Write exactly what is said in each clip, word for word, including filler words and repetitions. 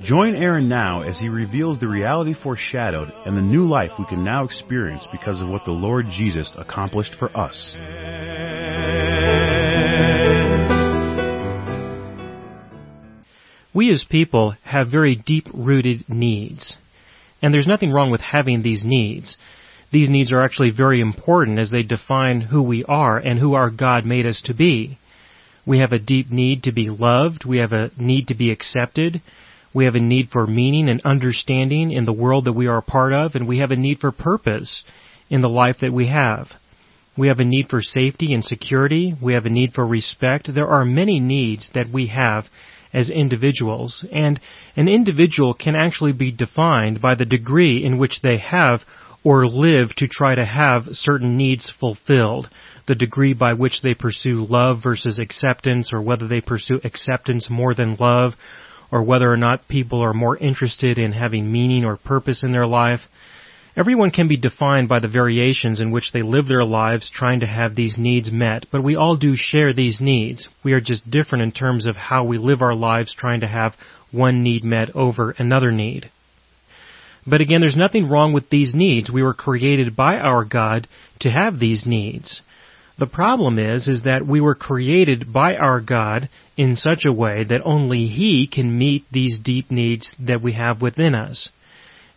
Join Aaron now as he reveals the reality foreshadowed and the new life we can now experience because of what the Lord Jesus accomplished for us. We as people have very deep-rooted needs, and there's nothing wrong with having these needs. These needs are actually very important as they define who we are and who our God made us to be. We have a deep need to be loved. We have a need to be accepted. We have a need for meaning and understanding in the world that we are a part of, and we have a need for purpose in the life that we have. We have a need for safety and security. We have a need for respect. There are many needs that we have as individuals, and an individual can actually be defined by the degree in which they have or live to try to have certain needs fulfilled, the degree by which they pursue love versus acceptance, or whether they pursue acceptance more than love, or whether or not people are more interested in having meaning or purpose in their life. Everyone can be defined by the variations in which they live their lives trying to have these needs met, but we all do share these needs. We are just different in terms of how we live our lives trying to have one need met over another need. But again, there's nothing wrong with these needs. We were created by our God to have these needs. The problem is, is that we were created by our God in such a way that only He can meet these deep needs that we have within us.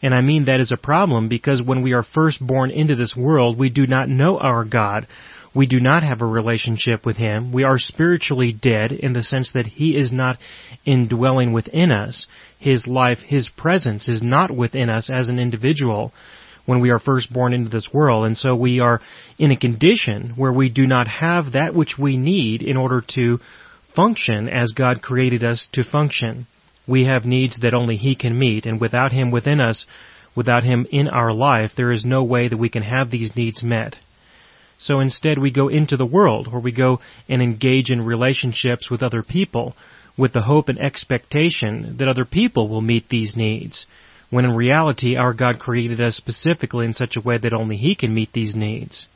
And I mean that is a problem because when we are first born into this world, we do not know our God. We do not have a relationship with Him. We are spiritually dead in the sense that He is not indwelling within us. His life, His presence is not within us as an individual when we are first born into this world. And so we are in a condition where we do not have that which we need in order to function as God created us to function. We have needs that only He can meet, and without Him within us, without Him in our life, there is no way that we can have these needs met. So instead we go into the world, or we go and engage in relationships with other people, with the hope and expectation that other people will meet these needs, when in reality our God created us specifically in such a way that only He can meet these needs.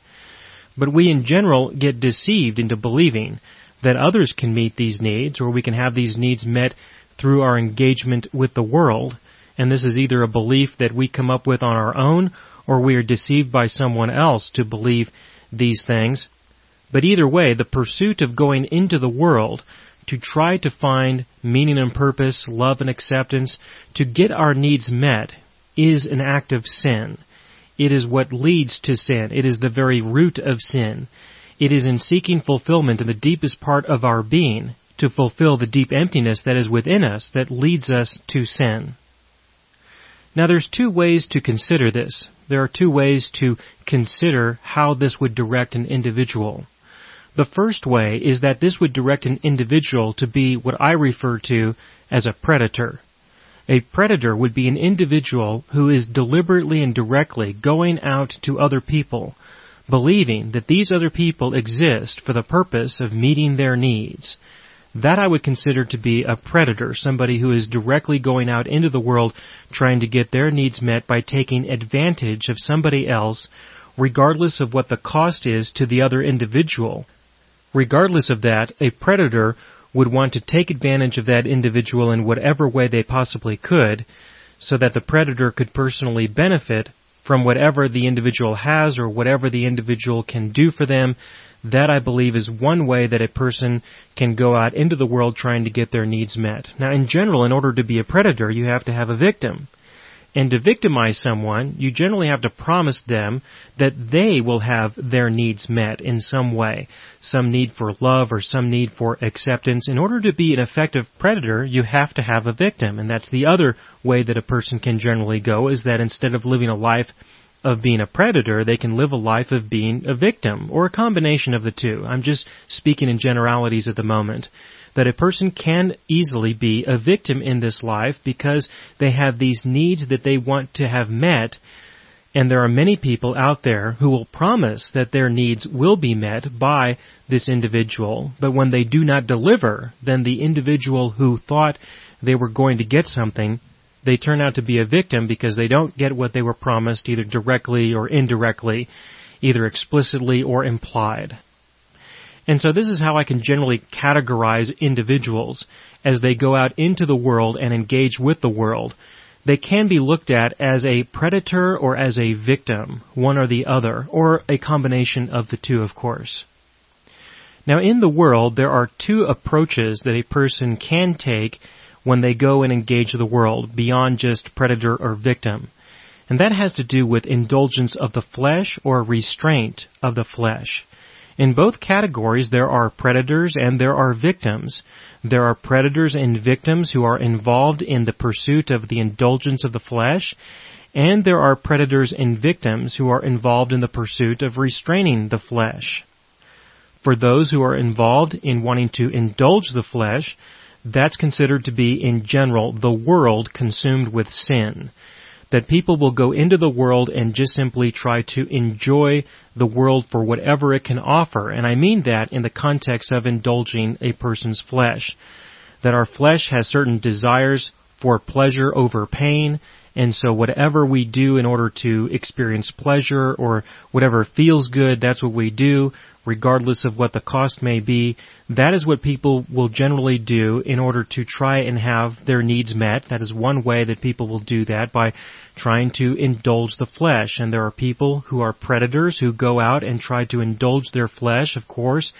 But we in general get deceived into believing that others can meet these needs, or we can have these needs met through our engagement with the world, and this is either a belief that we come up with on our own, or we are deceived by someone else to believe these things. But either way, the pursuit of going into the world to try to find meaning and purpose, love and acceptance, to get our needs met, is an act of sin. It is what leads to sin. It is the very root of sin. It is in seeking fulfillment in the deepest part of our being, to fulfill the deep emptiness that is within us that leads us to sin. Now there's two ways to consider this. There are two ways to consider how this would direct an individual. The first way is that this would direct an individual to be what I refer to as a predator. A predator would be an individual who is deliberately and directly going out to other people, believing that these other people exist for the purpose of meeting their needs. That I would consider to be a predator, somebody who is directly going out into the world trying to get their needs met by taking advantage of somebody else, regardless of what the cost is to the other individual. Regardless of that, a predator would want to take advantage of that individual in whatever way they possibly could, so that the predator could personally benefit from whatever the individual has or whatever the individual can do for them. That, I believe, is one way that a person can go out into the world trying to get their needs met. Now, in general, in order to be a predator, you have to have a victim. And to victimize someone, you generally have to promise them that they will have their needs met in some way, some need for love or some need for acceptance. In order to be an effective predator, you have to have a victim. And that's the other way that a person can generally go, is that instead of living a life of being a predator, they can live a life of being a victim, or a combination of the two. I'm just speaking in generalities at the moment. That a person can easily be a victim in this life because they have these needs that they want to have met, And there are many people out there who will promise that their needs will be met by this individual, but when they do not deliver, then the individual who thought they were going to get something, they turn out to be a victim because they don't get what they were promised, either directly or indirectly, either explicitly or implied. And so this is how I can generally categorize individuals as they go out into the world and engage with the world. They can be looked at as a predator or as a victim, one or the other, or a combination of the two, of course. Now, in the world, there are two approaches that a person can take when they go and engage the world beyond just predator or victim. And that has to do with indulgence of the flesh or restraint of the flesh. In both categories, there are predators and there are victims. There are predators and victims who are involved in the pursuit of the indulgence of the flesh, and there are predators and victims who are involved in the pursuit of restraining the flesh. For those who are involved in wanting to indulge the flesh, that's considered to be, in general, the world consumed with sin. That people will go into the world and just simply try to enjoy the world for whatever it can offer. And I mean that in the context of indulging a person's flesh. That our flesh has certain desires for pleasure over pain, and so whatever we do in order to experience pleasure or whatever feels good, that's what we do, regardless of what the cost may be. That is what people will generally do in order to try and have their needs met. That is one way that people will do that, by trying to indulge the flesh. And there are people who are predators who go out and try to indulge their flesh, of course,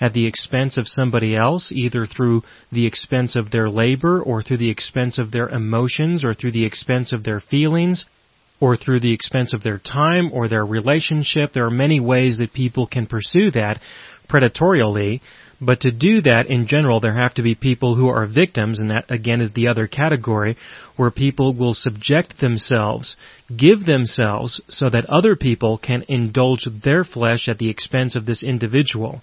at the expense of somebody else, either through the expense of their labor or through the expense of their emotions or through the expense of their feelings or through the expense of their time or their relationship. There are many ways that people can pursue that predatorially, but to do that in general, there have to be people who are victims, and that again is the other category, where people will subject themselves, give themselves, so that other people can indulge their flesh at the expense of this individual.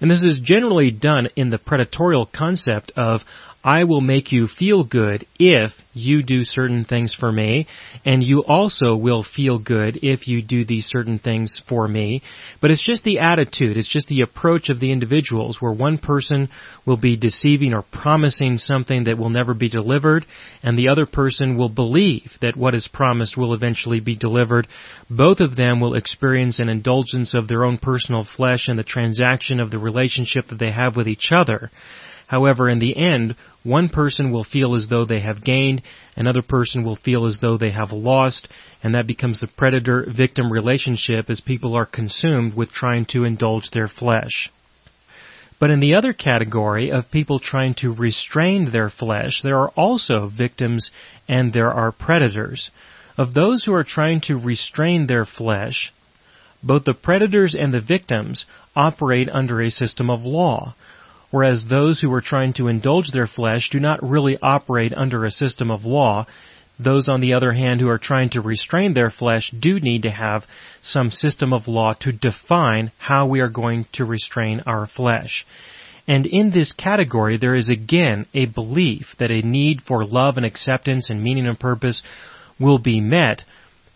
And this is generally done in the predatorial concept of, I will make you feel good if you do certain things for me, and you also will feel good if you do these certain things for me. But it's just the attitude, it's just the approach of the individuals, where one person will be deceiving or promising something that will never be delivered, and the other person will believe that what is promised will eventually be delivered. Both of them will experience an indulgence of their own personal flesh in the transaction of the relationship that they have with each other. However, in the end, one person will feel as though they have gained, another person will feel as though they have lost, and that becomes the predator-victim relationship as people are consumed with trying to indulge their flesh. But in the other category of people trying to restrain their flesh, there are also victims and there are predators. Of those who are trying to restrain their flesh, both the predators and the victims operate under a system of law, whereas those who are trying to indulge their flesh do not really operate under a system of law. Those, on the other hand, who are trying to restrain their flesh do need to have some system of law to define how we are going to restrain our flesh. And in this category, there is again a belief that a need for love and acceptance and meaning and purpose will be met.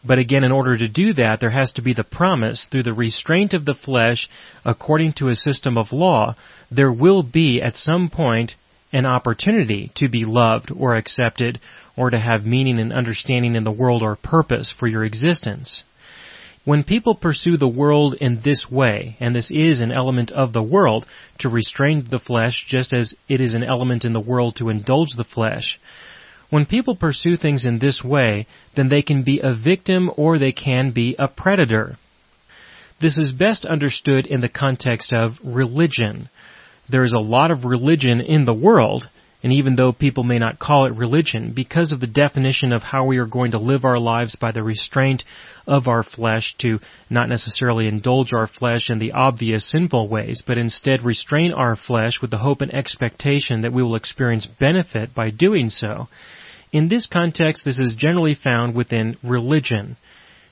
But again, in order to do that, there has to be the promise through the restraint of the flesh, according to a system of law, there will be at some point an opportunity to be loved or accepted or to have meaning and understanding in the world or purpose for your existence. When people pursue the world in this way, and this is an element of the world, to restrain the flesh just as it is an element in the world to indulge the flesh, when people pursue things in this way, then they can be a victim or they can be a predator. This is best understood in the context of religion. There is a lot of religion in the world, and even though people may not call it religion, because of the definition of how we are going to live our lives by the restraint of our flesh, to not necessarily indulge our flesh in the obvious sinful ways, but instead restrain our flesh with the hope and expectation that we will experience benefit by doing so. In this context, this is generally found within religion.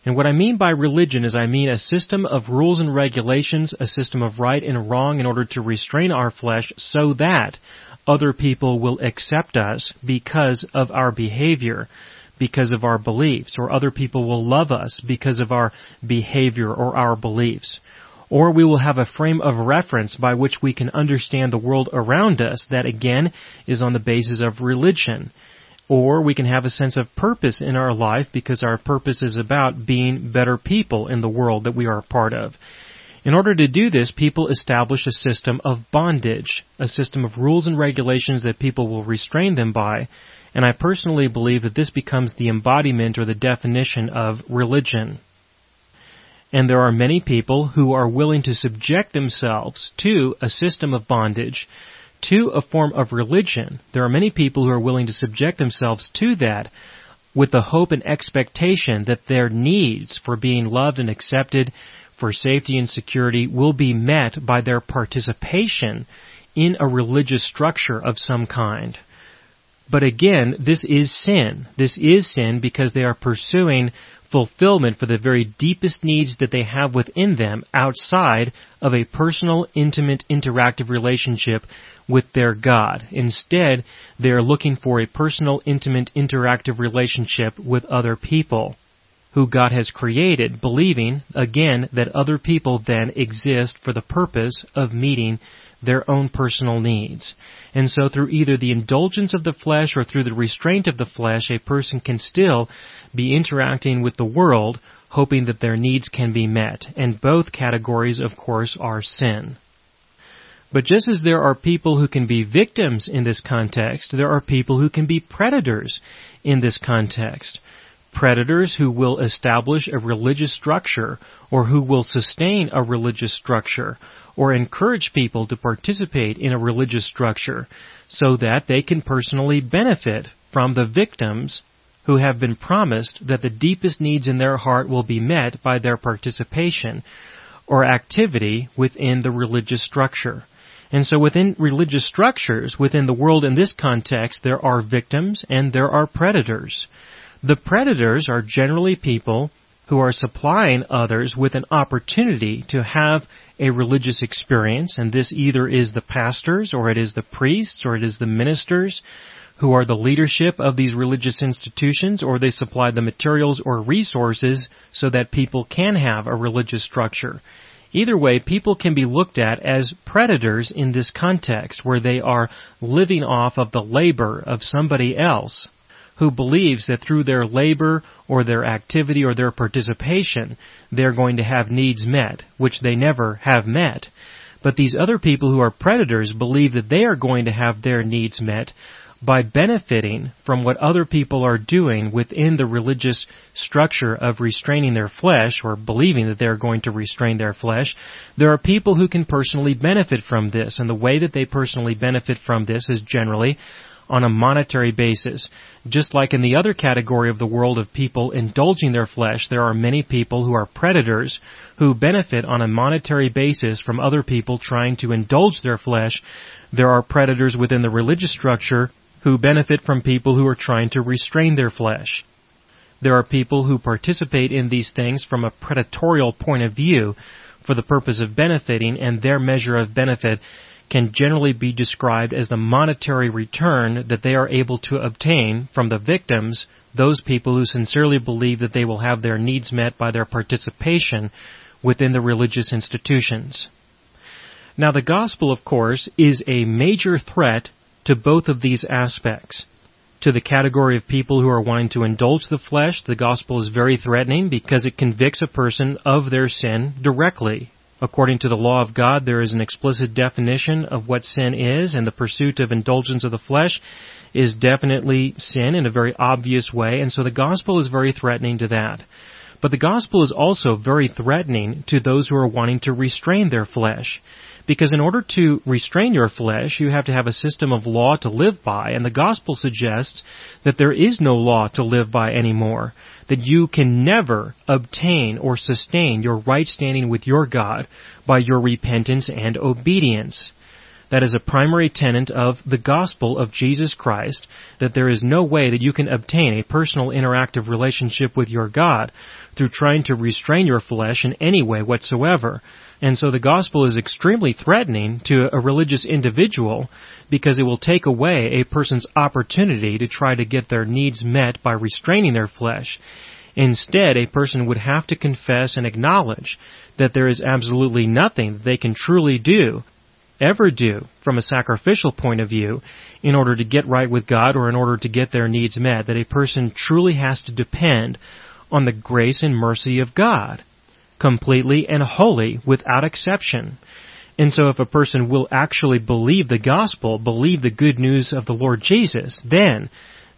And what I mean by religion is I mean a system of rules and regulations, a system of right and wrong in order to restrain our flesh so that other people will accept us because of our behavior, because of our beliefs, or other people will love us because of our behavior or our beliefs. Or we will have a frame of reference by which we can understand the world around us that, again, is on the basis of religion. Or we can have a sense of purpose in our life because our purpose is about being better people in the world that we are a part of. In order to do this, people establish a system of bondage, a system of rules and regulations that people will restrain them by. And I personally believe that this becomes the embodiment or the definition of religion. And there are many people who are willing to subject themselves to a system of bondage, to a form of religion. There are many people who are willing to subject themselves to that with the hope and expectation that their needs for being loved and accepted, for safety and security, will be met by their participation in a religious structure of some kind. But again, this is sin. This is sin because they are pursuing fulfillment for the very deepest needs that they have within them outside of a personal, intimate, interactive relationship with their God. Instead, they are looking for a personal, intimate, interactive relationship with other people who God has created, believing, again, that other people then exist for the purpose of meeting their own personal needs. And so through either the indulgence of the flesh or through the restraint of the flesh, a person can still be interacting with the world, hoping that their needs can be met. And both categories, of course, are sin. But just as there are people who can be victims in this context, there are people who can be predators in this context. Predators who will establish a religious structure, or who will sustain a religious structure, or encourage people to participate in a religious structure so that they can personally benefit from the victims who have been promised that the deepest needs in their heart will be met by their participation or activity within the religious structure. And so within religious structures, within the world in this context, there are victims and there are predators. The predators are generally people who are supplying others with an opportunity to have a religious experience, and this either is the pastors, or it is the priests, or it is the ministers who are the leadership of these religious institutions, or they supply the materials or resources so that people can have a religious structure. Either way, people can be looked at as predators in this context, where they are living off of the labor of somebody else who believes that through their labor or their activity or their participation, they're going to have needs met, which they never have met. But these other people who are predators believe that they are going to have their needs met by benefiting from what other people are doing within the religious structure of restraining their flesh, or believing that they're going to restrain their flesh. There are people who can personally benefit from this, and the way that they personally benefit from this is generally on a monetary basis. Just like in the other category of the world of people indulging their flesh, there are many people who are predators who benefit on a monetary basis from other people trying to indulge their flesh. There are predators within the religious structure who benefit from people who are trying to restrain their flesh. There are people who participate in these things from a predatorial point of view for the purpose of benefiting, and their measure of benefit can generally be described as the monetary return that they are able to obtain from the victims, those people who sincerely believe that they will have their needs met by their participation within the religious institutions. Now, the gospel, of course, is a major threat to both of these aspects. To the category of people who are wanting to indulge the flesh, the gospel is very threatening because it convicts a person of their sin directly. According to the law of God, there is an explicit definition of what sin is, and the pursuit of indulgence of the flesh is definitely sin in a very obvious way, and so the gospel is very threatening to that. But the gospel is also very threatening to those who are wanting to restrain their flesh, because in order to restrain your flesh, you have to have a system of law to live by, and the gospel suggests that there is no law to live by anymore, that you can never obtain or sustain your right standing with your God by your repentance and obedience. That is a primary tenet of the gospel of Jesus Christ, that there is no way that you can obtain a personal interactive relationship with your God through trying to restrain your flesh in any way whatsoever. And so the gospel is extremely threatening to a religious individual because it will take away a person's opportunity to try to get their needs met by restraining their flesh. Instead, a person would have to confess and acknowledge that there is absolutely nothing that they can truly do, ever do, from a sacrificial point of view, in order to get right with God or in order to get their needs met, that a person truly has to depend on the grace and mercy of God, completely and wholly, without exception. And so if a person will actually believe the gospel, believe the good news of the Lord Jesus, then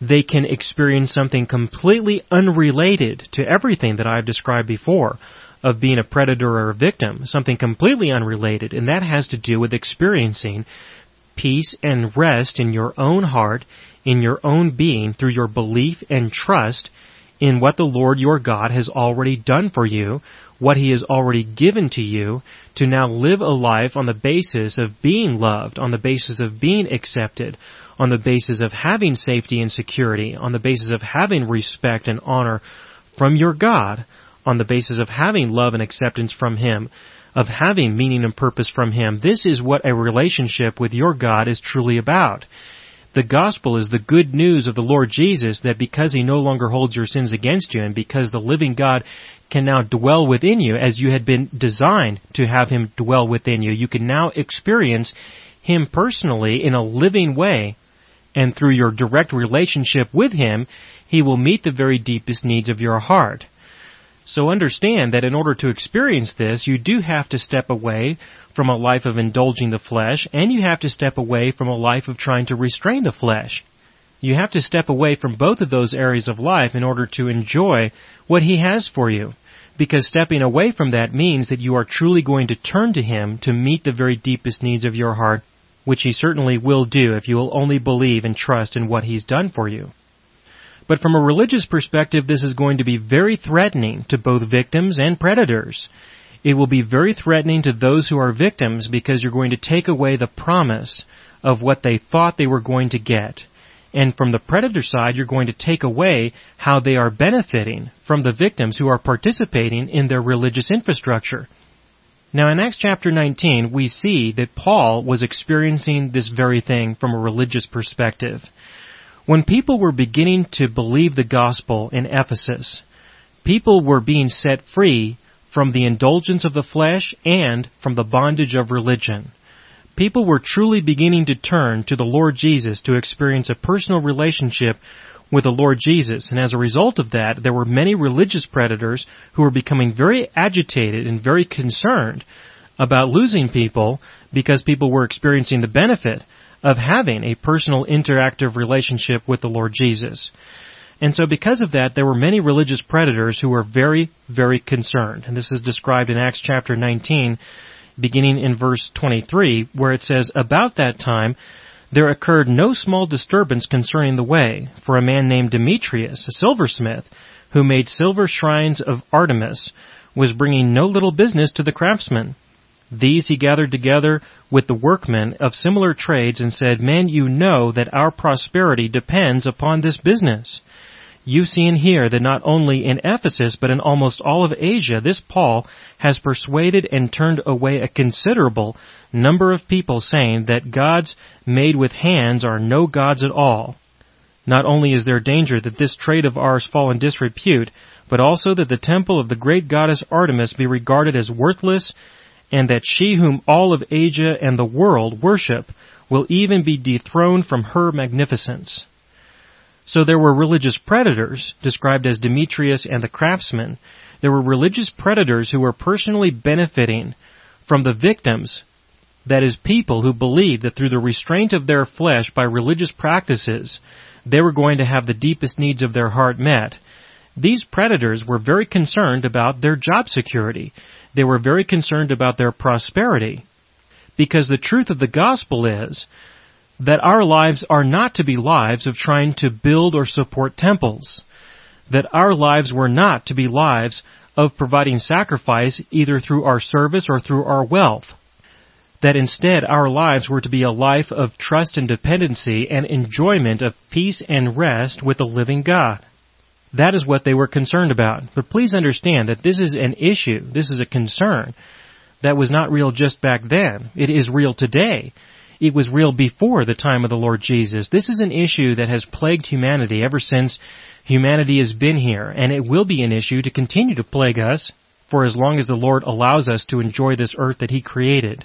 they can experience something completely unrelated to everything that I've described before of being a predator or a victim, something completely unrelated, and that has to do with experiencing peace and rest in your own heart, in your own being, through your belief and trust in what the Lord your God has already done for you, what He has already given to you, to now live a life on the basis of being loved, on the basis of being accepted, on the basis of having safety and security, on the basis of having respect and honor from your God, on the basis of having love and acceptance from Him, of having meaning and purpose from Him. This is what a relationship with your God is truly about. The gospel is the good news of the Lord Jesus, that because He no longer holds your sins against you and because the living God can now dwell within you as you had been designed to have Him dwell within you, you can now experience Him personally in a living way. And through your direct relationship with Him, He will meet the very deepest needs of your heart. So understand that in order to experience this, you do have to step away from a life of indulging the flesh, and you have to step away from a life of trying to restrain the flesh. You have to step away from both of those areas of life in order to enjoy what He has for you, because stepping away from that means that you are truly going to turn to Him to meet the very deepest needs of your heart, which He certainly will do if you will only believe and trust in what He's done for you. But from a religious perspective, this is going to be very threatening to both victims and predators. It will be very threatening to those who are victims because you're going to take away the promise of what they thought they were going to get. And from the predator side, you're going to take away how they are benefiting from the victims who are participating in their religious infrastructure. Now, in Acts chapter nineteen, we see that Paul was experiencing this very thing from a religious perspective. When people were beginning to believe the gospel in Ephesus, people were being set free from the indulgence of the flesh and from the bondage of religion. People were truly beginning to turn to the Lord Jesus to experience a personal relationship with the Lord Jesus. And as a result of that, there were many religious predators who were becoming very agitated and very concerned about losing people because people were experiencing the benefit of having a personal interactive relationship with the Lord Jesus. And so because of that, there were many religious predators who were very, very concerned. And this is described in Acts chapter nineteen, beginning in verse twenty-three, where it says, "About that time there occurred no small disturbance concerning the way, for a man named Demetrius, a silversmith, who made silver shrines of Artemis, was bringing no little business to the craftsmen. These he gathered together with the workmen of similar trades and said, 'Men, you know that our prosperity depends upon this business. You see and hear that not only in Ephesus but in almost all of Asia, this Paul has persuaded and turned away a considerable number of people, saying that gods made with hands are no gods at all. Not only is there danger that this trade of ours fall in disrepute, but also that the temple of the great goddess Artemis be regarded as worthless, and that she whom all of Asia and the world worship will even be dethroned from her magnificence.'" So there were religious predators, described as Demetrius and the craftsmen. There were religious predators who were personally benefiting from the victims, that is, people who believed that through the restraint of their flesh by religious practices, they were going to have the deepest needs of their heart met. These predators were very concerned about their job security. They were very concerned about their prosperity, because the truth of the gospel is that our lives are not to be lives of trying to build or support temples, that our lives were not to be lives of providing sacrifice either through our service or through our wealth. that instead our lives were to be a life of trust and dependency and enjoyment of peace and rest with the living God. That is what they were concerned about. But please understand that this is an issue, this is a concern that was not real just back then. It is real today. It was real before the time of the Lord Jesus. This is an issue that has plagued humanity ever since humanity has been here, and it will be an issue to continue to plague us for as long as the Lord allows us to enjoy this earth that He created.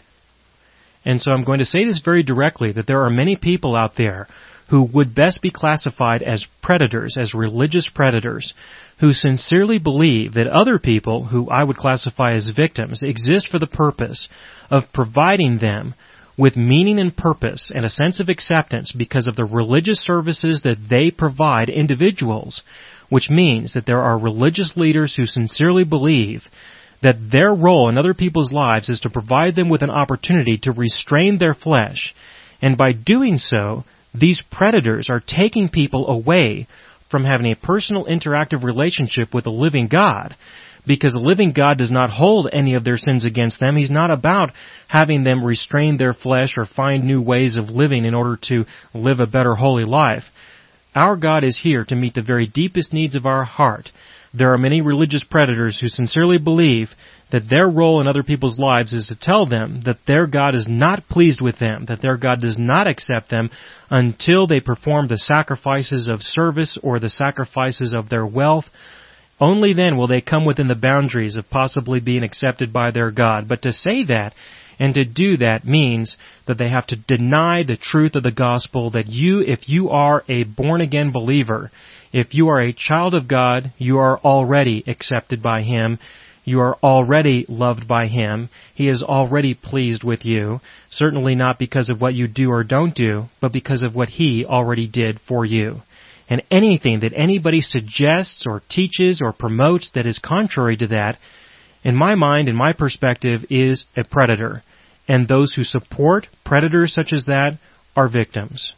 And so I'm going to say this very directly, that there are many people out there who would best be classified as predators, as religious predators, who sincerely believe that other people, who I would classify as victims, exist for the purpose of providing them with meaning and purpose and a sense of acceptance because of the religious services that they provide individuals, which means that there are religious leaders who sincerely believe that their role in other people's lives is to provide them with an opportunity to restrain their flesh. And by doing so, these predators are taking people away from having a personal interactive relationship with the living God, because the living God does not hold any of their sins against them. He's not about having them restrain their flesh or find new ways of living in order to live a better holy life. Our God is here to meet the very deepest needs of our heart. There are many religious predators who sincerely believe that their role in other people's lives is to tell them that their God is not pleased with them, that their God does not accept them until they perform the sacrifices of service or the sacrifices of their wealth. Only then will they come within the boundaries of possibly being accepted by their God. But to say that and to do that means that they have to deny the truth of the gospel, that you, if you are a born-again believer, if you are a child of God, you are already accepted by Him. You are already loved by Him. He is already pleased with you, certainly not because of what you do or don't do, but because of what He already did for you. And anything that anybody suggests or teaches or promotes that is contrary to that, in my mind, in my perspective, is a predator. And those who support predators such as that are victims.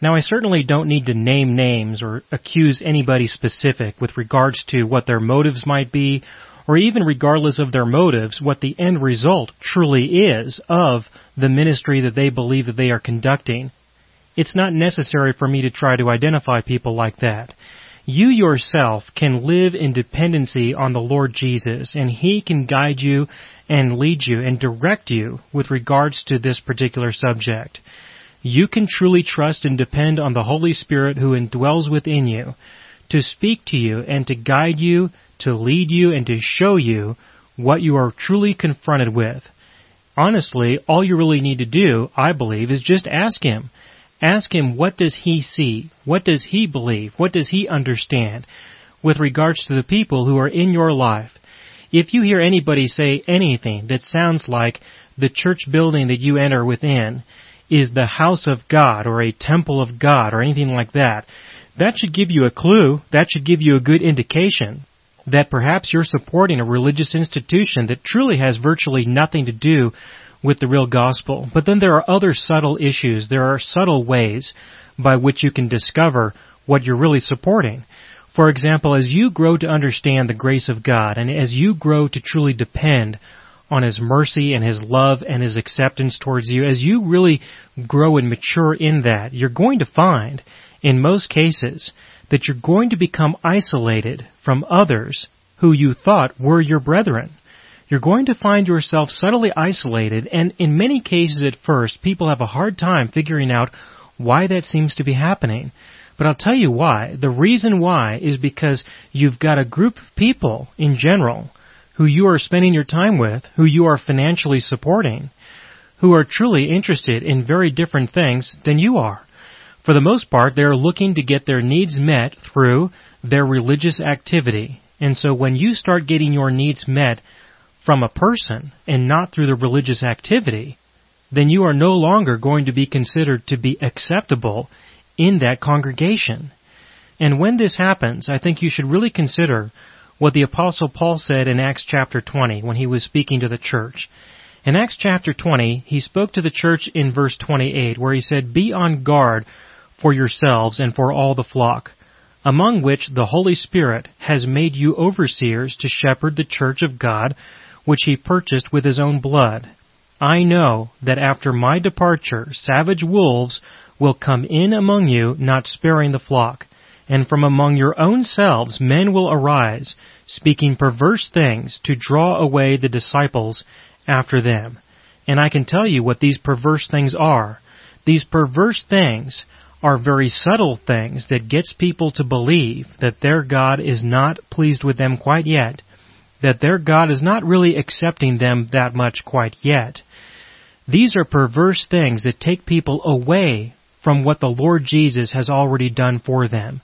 Now, I certainly don't need to name names or accuse anybody specific with regards to what their motives might be, or even regardless of their motives, what the end result truly is of the ministry that they believe that they are conducting. It's not necessary for me to try to identify people like that. You yourself can live in dependency on the Lord Jesus, and He can guide you and lead you and direct you with regards to this particular subject. You can truly trust and depend on the Holy Spirit who indwells within you to speak to you and to guide you, to lead you, and to show you what you are truly confronted with. Honestly, all you really need to do, I believe, is just ask Him. Ask Him, what does He see? What does He believe? What does He understand with regards to the people who are in your life? If you hear anybody say anything that sounds like the church building that you enter within is the house of God or a temple of God or anything like that, that should give you a clue. That should give you a good indication that perhaps you're supporting a religious institution that truly has virtually nothing to do with the real gospel. But then there are other subtle issues. There are subtle ways by which you can discover what you're really supporting. For example, as you grow to understand the grace of God, and as you grow to truly depend on His mercy and His love and His acceptance towards you, as you really grow and mature in that, you're going to find, in most cases, that you're going to become isolated from others who you thought were your brethren. You're going to find yourself subtly isolated, and in many cases at first, people have a hard time figuring out why that seems to be happening. But I'll tell you why. The reason why is because you've got a group of people in general who you are spending your time with, who you are financially supporting, who are truly interested in very different things than you are. For the most part, they are looking to get their needs met through their religious activity. And so when you start getting your needs met from a person and not through the religious activity, then you are no longer going to be considered to be acceptable in that congregation. And when this happens, I think you should really consider what the Apostle Paul said in Acts chapter twenty when he was speaking to the church. In Acts chapter twenty, he spoke to the church in verse twenty-eight, where he said, "Be on guard for yourselves and for all the flock, among which the Holy Spirit has made you overseers to shepherd the church of God, which He purchased with His own blood. I know that after my departure savage wolves will come in among you, not sparing the flock. And from among your own selves men will arise, speaking perverse things to draw away the disciples after them. And I can tell you what these perverse things are. These perverse things are very subtle things that gets people to believe that their God is not pleased with them quite yet, that their God is not really accepting them that much quite yet. These are perverse things that take people away from what the Lord Jesus has already done for them.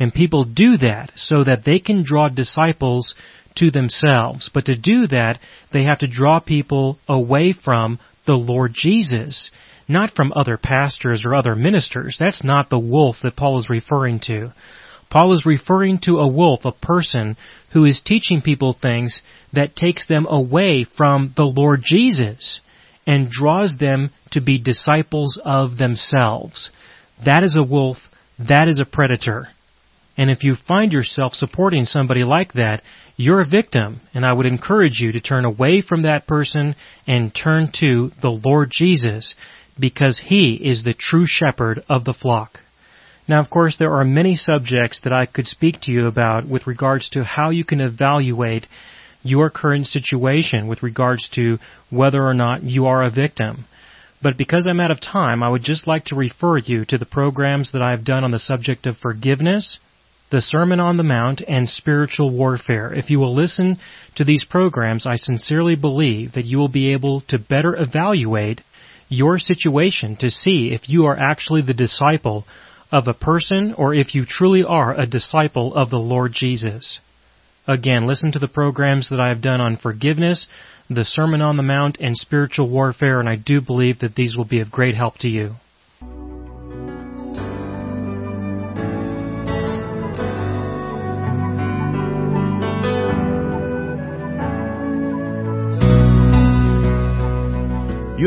And people do that so that they can draw disciples to themselves. But to do that, they have to draw people away from the Lord Jesus, not from other pastors or other ministers. That's not the wolf that Paul is referring to. Paul is referring to a wolf, a person who is teaching people things that takes them away from the Lord Jesus and draws them to be disciples of themselves. That is a wolf. That is a predator. And if you find yourself supporting somebody like that, you're a victim. And I would encourage you to turn away from that person and turn to the Lord Jesus, because He is the true shepherd of the flock. Now, of course, there are many subjects that I could speak to you about with regards to how you can evaluate your current situation with regards to whether or not you are a victim. But because I'm out of time, I would just like to refer you to the programs that I've done on the subject of forgiveness, the Sermon on the Mount, and spiritual warfare. If you will listen to these programs, I sincerely believe that you will be able to better evaluate your situation to see if you are actually the disciple of a person or if you truly are a disciple of the Lord Jesus. Again, listen to the programs that I have done on forgiveness, the Sermon on the Mount, and spiritual warfare, and I do believe that these will be of great help to you. You